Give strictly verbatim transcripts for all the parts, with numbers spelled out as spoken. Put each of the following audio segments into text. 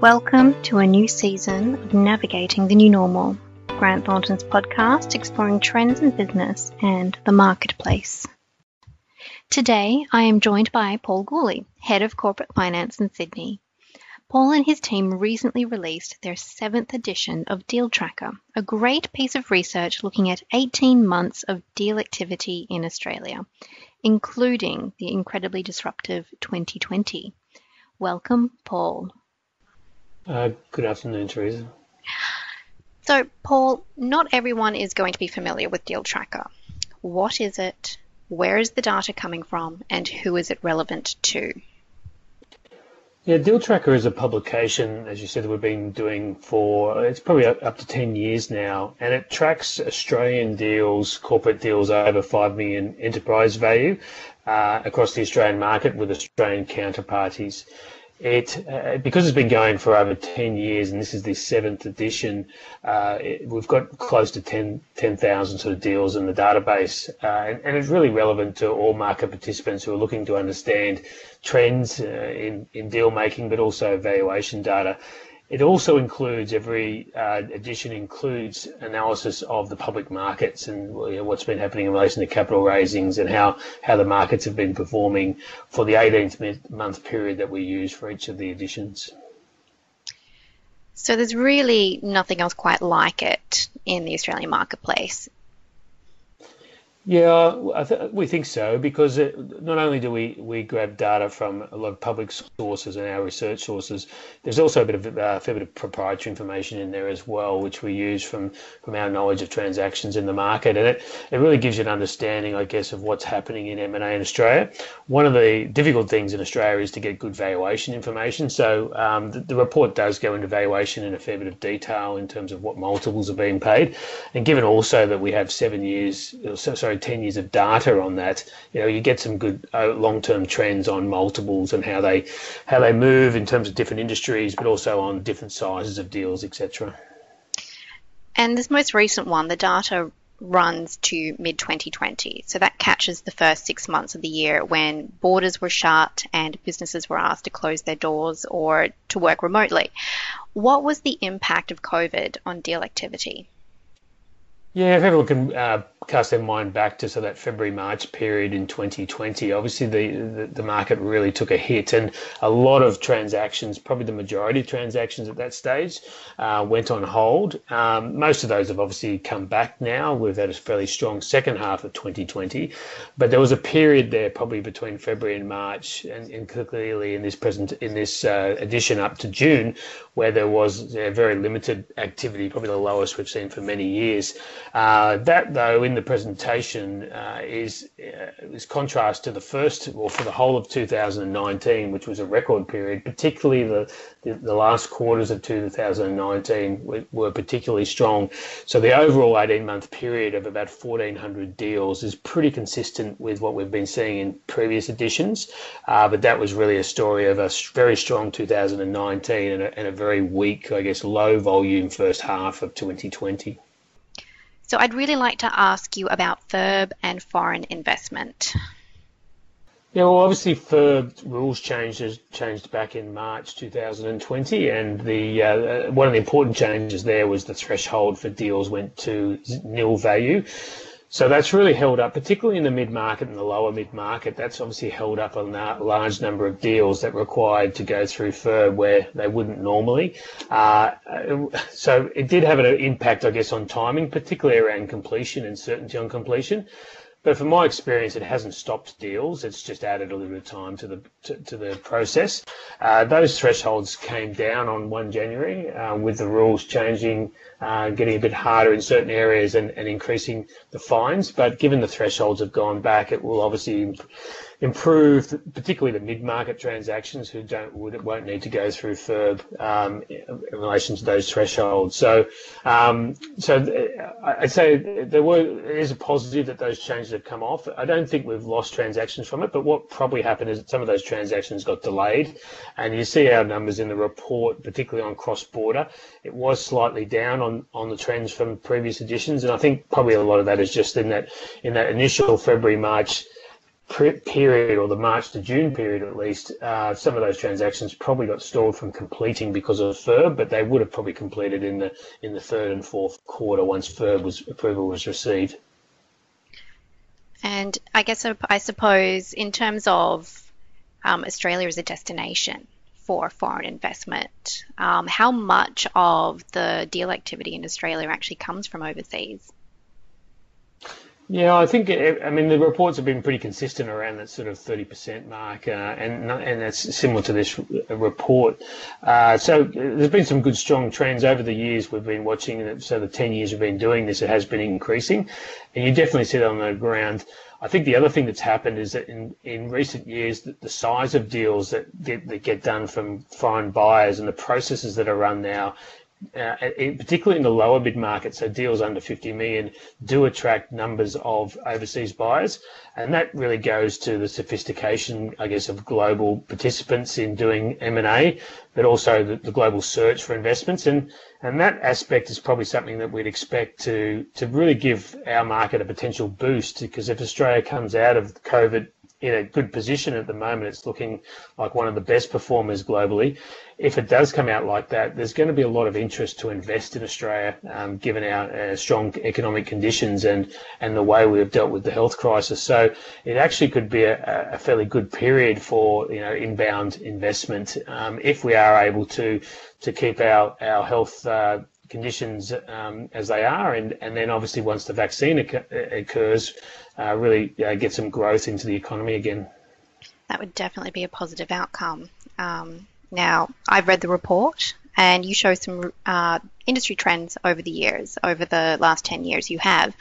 Welcome to a new season of Navigating the New Normal, Grant Thornton's podcast exploring trends in business and the marketplace. Today, I am joined by Paul Gooley, Head of Corporate Finance in Sydney. Paul and his team recently released their seventh edition of Deal Tracker, a great piece of research looking at eighteen months of deal activity in Australia, including the incredibly disruptive twenty twenty. Welcome, Paul. Uh, good afternoon, Teresa. So, Paul, not everyone is going to be familiar with Deal Tracker. What is it? Where is the data coming from? And who is it relevant to? Yeah, Deal Tracker is a publication, as you said, that we've been doing for, it's probably up to ten years now, and it tracks Australian deals, corporate deals over five million enterprise value uh, across the Australian market with Australian counterparties. It uh, because it's been going for over ten years, and this is the seventh edition. Uh, it, we've got close to ten thousand sort of deals in the database, uh, and, and it's really relevant to all market participants who are looking to understand trends uh, in in deal making, but also valuation data. It also includes, every uh, edition includes analysis of the public markets and you know, what's been happening in relation to capital raisings and how, how the markets have been performing for the eighteen-month period that we use for each of the editions. So there's really nothing else quite like it in the Australian marketplace. Yeah, I th- we think so, because it, not only do we, we grab data from a lot of public sources and our research sources, there's also a bit of uh, a fair bit of proprietary information in there as well, which we use from, from our knowledge of transactions in the market. And it, it really gives you an understanding, I guess, of what's happening in M and A in Australia. One of the difficult things in Australia is to get good valuation information. So um, the, the report does go into valuation in a fair bit of detail in terms of what multiples are being paid. And given also that we have seven years, so, sorry, ten years of data on that, you know, you get some good long-term trends on multiples and how they how they move in terms of different industries, but also on different sizes of deals, et cetera. And this most recent one, the data runs to mid twenty twenty. So that catches the first six months of the year when borders were shut and businesses were asked to close their doors or to work remotely. What was the impact of COVID on deal activity? Yeah, if everyone can uh, cast their mind back to so that February-March period in twenty twenty, obviously the, the, the market really took a hit, and a lot of transactions, probably the majority of transactions at that stage, uh, went on hold. Um, most of those have obviously come back now. We've had a fairly strong second half of twenty twenty, but there was a period there probably between February and March, and, and clearly in this present in this uh, edition up to June, where there was uh, very limited activity, probably the lowest we've seen for many years. Uh, that, though, in the presentation uh, is uh, is contrast to the first, or for the whole of two thousand nineteen, which was a record period. Particularly the, the, the last quarters of two thousand nineteen were, were particularly strong. So the overall eighteen-month period of about fourteen hundred deals is pretty consistent with what we've been seeing in previous editions. Uh, but that was really a story of a very strong two thousand nineteen and a, and a very weak, I guess, low volume first half of twenty twenty. So I'd really like to ask you about F I R B and foreign investment. Yeah, well, obviously F I R B rules changed changed back in March two thousand twenty, and the uh, one of the important changes there was the threshold for deals went to nil value. So that's really held up, particularly in the mid-market and the lower mid-market. That's obviously held up on a large number of deals that required to go through F I R B where they wouldn't normally. Uh, so it did have an impact, I guess, on timing, particularly around completion and certainty on completion. But from my experience, it hasn't stopped deals. It's just added a little bit of time to the to, to the process. Uh, those thresholds came down on the first of January uh, with the rules changing, uh, getting a bit harder in certain areas and, and increasing the fines. But given the thresholds have gone back, it will obviously imp- improve, particularly the mid-market transactions who don't would, won't need to go through F I R B um, in relation to those thresholds. So, um, so th- I'd say there were it is a positive that those changes have come off. I don't think we've lost transactions from it, but what probably happened is that some of those transactions got delayed, and you see our numbers in the report, particularly on cross-border. It was slightly down on, on the trends from previous editions, and I think probably a lot of that is just in that in that initial February, March period, or the March to June period at least, uh, some of those transactions probably got stalled from completing because of FIRB, but they would have probably completed in the in the third and fourth quarter once FIRB was, approval was received. And I guess I suppose in terms of um, Australia as a destination for foreign investment, um, how much of the deal activity in Australia actually comes from overseas? Yeah, I think, I mean, the reports have been pretty consistent around that sort of thirty percent mark, uh, and and that's similar to this report. Uh, so there's been some good, strong trends over the years we've been watching. And so the ten years we've been doing this, it has been increasing, and you definitely see that on the ground. I think the other thing that's happened is that in, in recent years, the, the size of deals that get, that get done from foreign buyers and the processes that are run now, Uh, in, particularly in the lower mid market, so deals under fifty million do attract numbers of overseas buyers, and that really goes to the sophistication, I guess, of global participants in doing M and A, but also the, the global search for investments, and and that aspect is probably something that we'd expect to to really give our market a potential boost, because if Australia comes out of COVID in a good position at the moment, it's looking like one of the best performers globally. If it does come out like that, there's going to be a lot of interest to invest in Australia, um, given our uh, strong economic conditions and, and the way we have dealt with the health crisis. So it actually could be a, a fairly good period for, you know, inbound investment, um, if we are able to to keep our, our health uh, conditions um, as they are, and, and then obviously once the vaccine occurs, uh, really uh, get some growth into the economy again. That would definitely be a positive outcome. Um, now, I've read the report, and you show some uh, industry trends over the years, over the last ten years you have.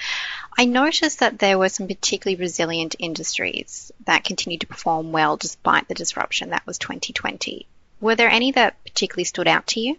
I noticed that there were some particularly resilient industries that continued to perform well despite the disruption that was twenty twenty. Were there any that particularly stood out to you?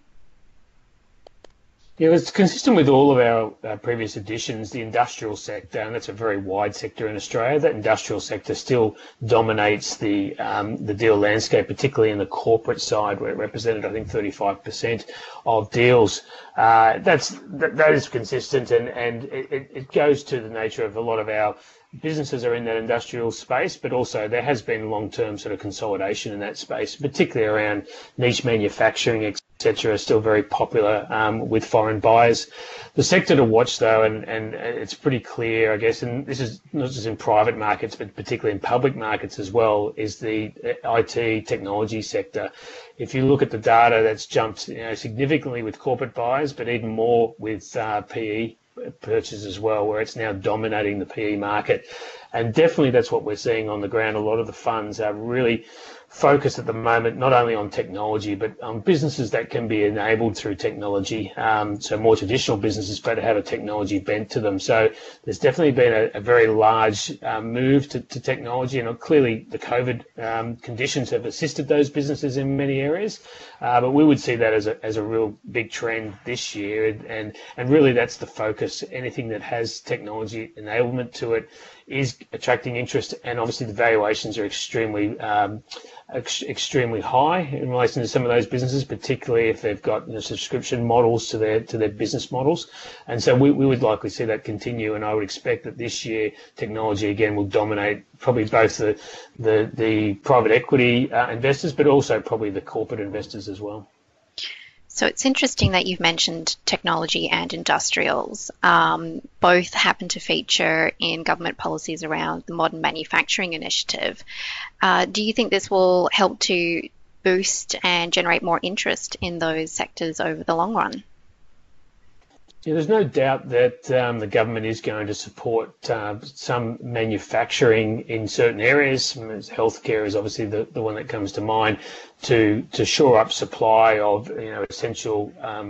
Yeah, it's consistent with all of our uh, previous editions, the industrial sector, and that's a very wide sector in Australia. That industrial sector still dominates the um, the deal landscape, particularly in the corporate side, where it represented, I think, thirty-five percent of deals. Uh, that's that, that is consistent, and, and it, it goes to the nature of a lot of our businesses are in that industrial space, but also there has been long-term sort of consolidation in that space, particularly around niche manufacturing, et cetera, are still very popular um, with foreign buyers. The sector to watch, though, and, and it's pretty clear, I guess, and this is not just in private markets, but particularly in public markets as well, is the I T technology sector. If you look at the data, that's jumped, you know, significantly with corporate buyers, but even more with uh, P E purchase as well, where it's now dominating the P E market. And definitely that's what we're seeing on the ground. A lot of the funds are really focused at the moment not only on technology but on businesses that can be enabled through technology, um, so more traditional businesses but have a technology bent to them. So there's definitely been a, a very large uh, move to, to technology, and clearly the COVID um, conditions have assisted those businesses in many areas, uh, but we would see that as a, as a real big trend this year, and, and, and really that's the focus. Anything that has technology enablement to it is attracting interest, and obviously the valuations are extremely um, ex extremely high in relation to some of those businesses, particularly if they've got, you know, subscription models to their to their business models. And so we, we would likely see that continue, and I would expect that this year technology again will dominate probably both the the, the private equity uh, investors, but also probably the corporate investors as well. So it's interesting that you've mentioned technology and industrials. Um, both happen to feature in government policies around the Modern Manufacturing Initiative. Uh, do you think this will help to boost and generate more interest in those sectors over the long run? Yeah, there's no doubt that um, the government is going to support uh, some manufacturing in certain areas. I mean, healthcare is obviously the, the one that comes to mind, to to shore up supply of, you know, essential um,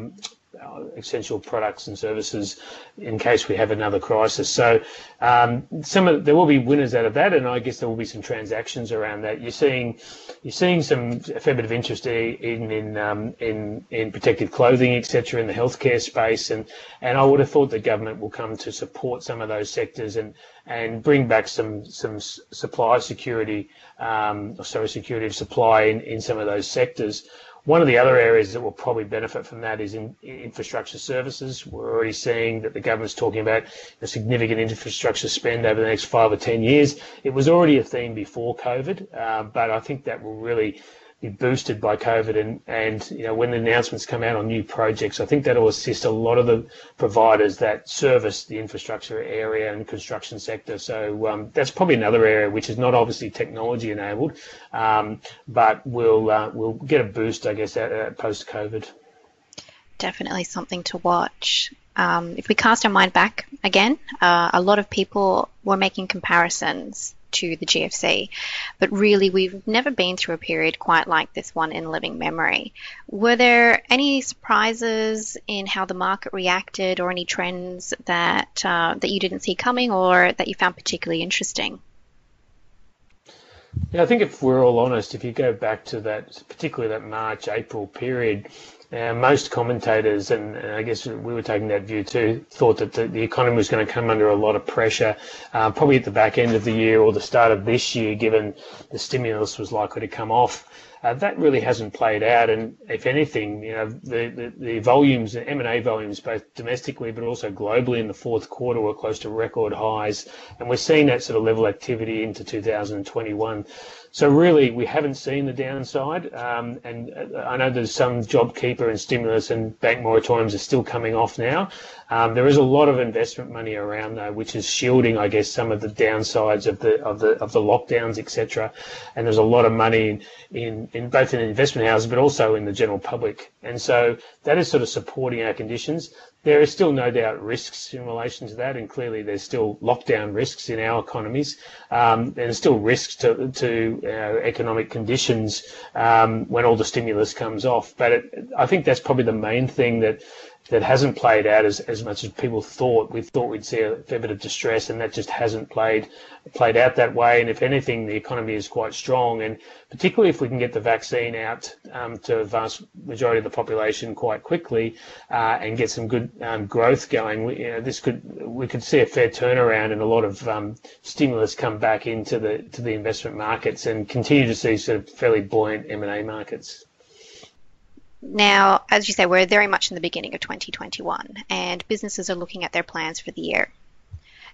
essential products and services in case we have another crisis. So um, some of, there will be winners out of that, and I guess there will be some transactions around that. You're seeing you're seeing some a fair bit of interest in in um, in, in protective clothing, et cetera, in the healthcare space, and and I would have thought the government will come to support some of those sectors and and bring back some some supply security, um, or sorry, security of supply in in some of those sectors. One of the other areas that will probably benefit from that is in infrastructure services. We're already seeing that the government's talking about a significant infrastructure spend over the next five or ten years. It was already a theme before COVID, uh, but I think that will really be boosted by COVID. And, and you know, when the announcements come out on new projects, I think that will assist a lot of the providers that service the infrastructure area and construction sector. So um, that's probably another area which is not obviously technology enabled, um, but we'll uh, we'll get a boost, I guess, uh, post-COVID. Definitely something to watch. Um, if we cast our mind back again, uh, a lot of people were making comparisons to the G F C, but really we've never been through a period quite like this one in living memory. Were there any surprises in how the market reacted, or any trends that uh, that you didn't see coming or that you found particularly interesting? Yeah, I think if we're all honest, if you go back to that, particularly that March, April period, Uh, most commentators, and, and I guess we were taking that view too, thought that the, the economy was going to come under a lot of pressure, uh, probably at the back end of the year or the start of this year, given the stimulus was likely to come off. Uh, that really hasn't played out, and if anything, you know, the, the, the volumes, the M and A volumes, both domestically but also globally in the fourth quarter were close to record highs, and we're seeing that sort of level of activity into two thousand twenty-one. So really, we haven't seen the downside, um, and I know there's some Job Keeper and stimulus and bank moratoriums are still coming off now. Um, there is a lot of investment money around though, which is shielding, I guess, some of the downsides of the of the of the lockdowns, et cetera. And there's a lot of money in, in, in both in investment houses, but also in the general public. And so that is sort of supporting our conditions. There is still no doubt risks in relation to that, and clearly there's still lockdown risks in our economies, um, and there's still risks to, to uh, economic conditions um, when all the stimulus comes off. But it, I think that's probably the main thing that that hasn't played out as, as much as people thought. We thought we'd see a fair bit of distress, and that just hasn't played played out that way. And if anything, the economy is quite strong, and particularly if we can get the vaccine out um, to a vast majority of the population quite quickly uh, and get some good um, growth going, we, you know, this could we could see a fair turnaround and a lot of um, stimulus come back into the to the investment markets and continue to see sort of fairly buoyant M and A markets. Now, as you say, we're very much in the beginning of twenty twenty-one, and businesses are looking at their plans for the year.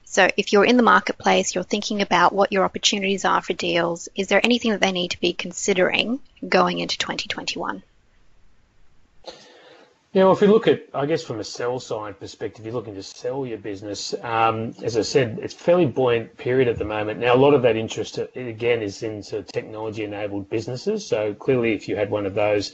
So if you're in the marketplace, you're thinking about what your opportunities are for deals, is there anything that they need to be considering going into twenty twenty-one? Now, if we look at, I guess, from a sell side perspective, you're looking to sell your business. Um, as I said, it's a fairly buoyant period at the moment. Now, a lot of that interest, again, is in sort of technology-enabled businesses. So clearly, if you had one of those,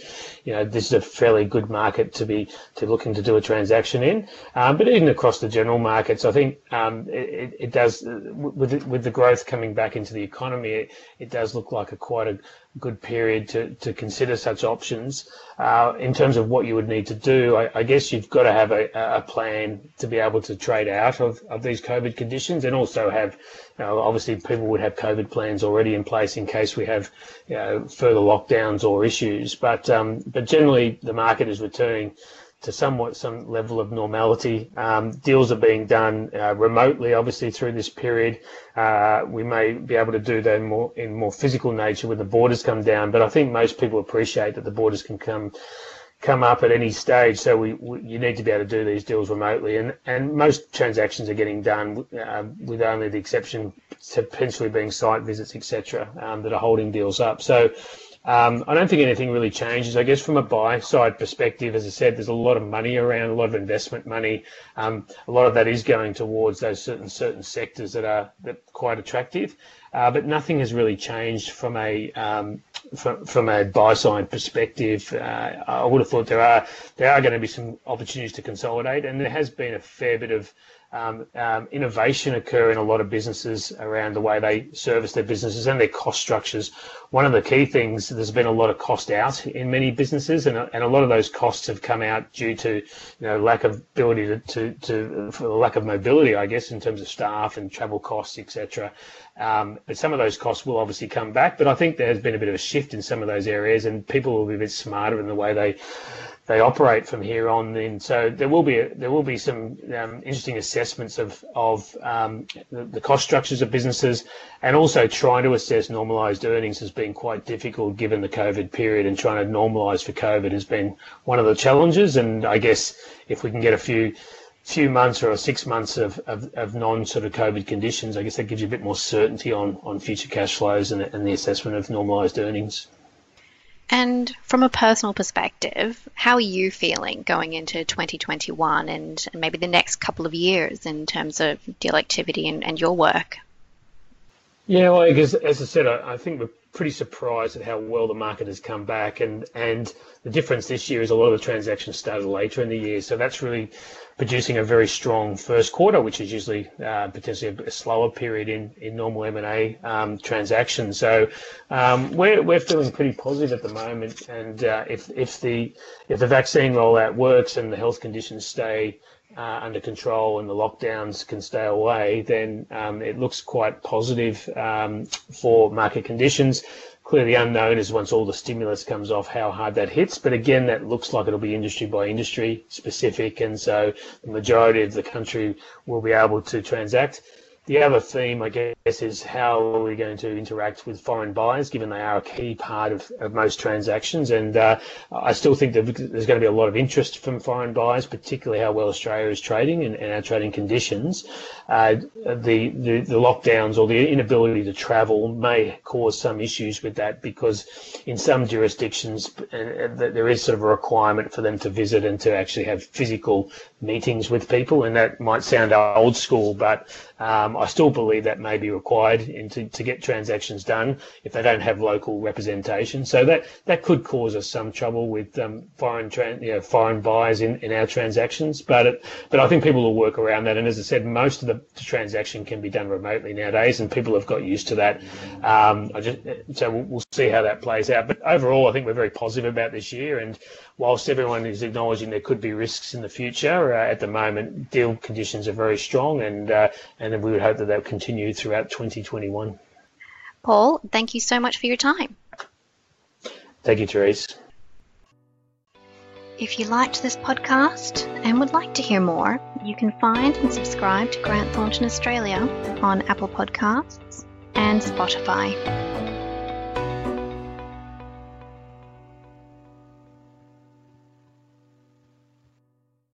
you know, this is a fairly good market to be to looking to do a transaction in. Um, but even across the general markets, I think um, it, it does, with with the growth coming back into the economy, it, it does look like a quite a good period to, to consider such options. Uh, in terms of what you would need to do, I, I guess you've got to have a, a plan to be able to trade out of, of these COVID conditions, and also have, you know, obviously people would have COVID plans already in place in case we have, you know, further lockdowns or issues. But um, but generally the market is returning to somewhat some level of normality. Um, deals are being done uh, remotely, obviously, through this period. Uh, we may be able to do that more in more physical nature when the borders come down, but I think most people appreciate that the borders can come come up at any stage, so we, we you need to be able to do these deals remotely, and and most transactions are getting done uh, with only the exception to potentially being site visits, et cetera, um, that are holding deals up. So Um, I don't think anything really changes. I guess from a buy side perspective, as I said, there's a lot of money around, a lot of investment money. Um, a lot of that is going towards those certain certain sectors that are that are quite attractive. Uh, but nothing has really changed from a um, from, from a buy side perspective. Uh, I would have thought there are there are going to be some opportunities to consolidate, and there has been a fair bit of Um, um, innovation occur in a lot of businesses around the way they service their businesses and their cost structures. One of the key things, there's been a lot of cost out in many businesses, and a, and a lot of those costs have come out due to, you know, lack of ability to, to, to for lack of mobility, I guess, in terms of staff and travel costs, et cetera. Um, but some of those costs will obviously come back, but I think there has been a bit of a shift in some of those areas, and people will be a bit smarter in the way they they operate from here on in. So there will be a, there will be some um, interesting assessments of of um, the, the cost structures of businesses, and also trying to assess normalised earnings has been quite difficult given the COVID period, and trying to normalise for COVID has been one of the challenges. And I guess if we can get a few few months or six months of, of, of non sort of COVID conditions, I guess that gives you a bit more certainty on, on future cash flows and, and the assessment of normalised earnings. And from a personal perspective, how are you feeling going into twenty twenty-one and maybe the next couple of years in terms of deal activity and, and your work? Yeah, well, I guess, as I said, I, I think we're pretty surprised at how well the market has come back. And, and the difference this year is a lot of the transactions started later in the year. So that's really producing a very strong first quarter, which is usually uh, potentially a, a slower period in, in normal M and A um, transactions. So um, we're, we're feeling pretty positive at the moment. And uh, if, if, the, if the vaccine rollout works and the health conditions stay Uh, under control and the lockdowns can stay away, then um, it looks quite positive um, for market conditions. Clearly, the unknown is once all the stimulus comes off, how hard that hits. But again, that looks like it'll be industry by industry specific, and so the majority of the country will be able to transact. The other theme, I guess, is how are we going to interact with foreign buyers, given they are a key part of, of most transactions. And uh, I still think that there's going to be a lot of interest from foreign buyers, particularly how well Australia is trading and, and our trading conditions. Uh, the, the, the lockdowns or the inability to travel may cause some issues with that, because in some jurisdictions uh, there is sort of a requirement for them to visit and to actually have physical meetings with people. And that might sound old school, but um, I still believe that may be required in to, to get transactions done if they don't have local representation. So that, that could cause us some trouble with um, foreign tran you know, foreign buyers in, in our transactions. But it, but I think people will work around that. And as I said, most of the transaction can be done remotely nowadays, and people have got used to that. Um, I just, so we'll, we'll see how that plays out. But overall, I think we're very positive about this year. And whilst everyone is acknowledging there could be risks in the future, uh, at the moment, deal conditions are very strong, and uh, and we would hope that that will continue throughout twenty twenty-one. Paul, thank you so much for your time. Thank you, Therese. If you liked this podcast and would like to hear more, you can find and subscribe to Grant Thornton Australia on Apple Podcasts and Spotify.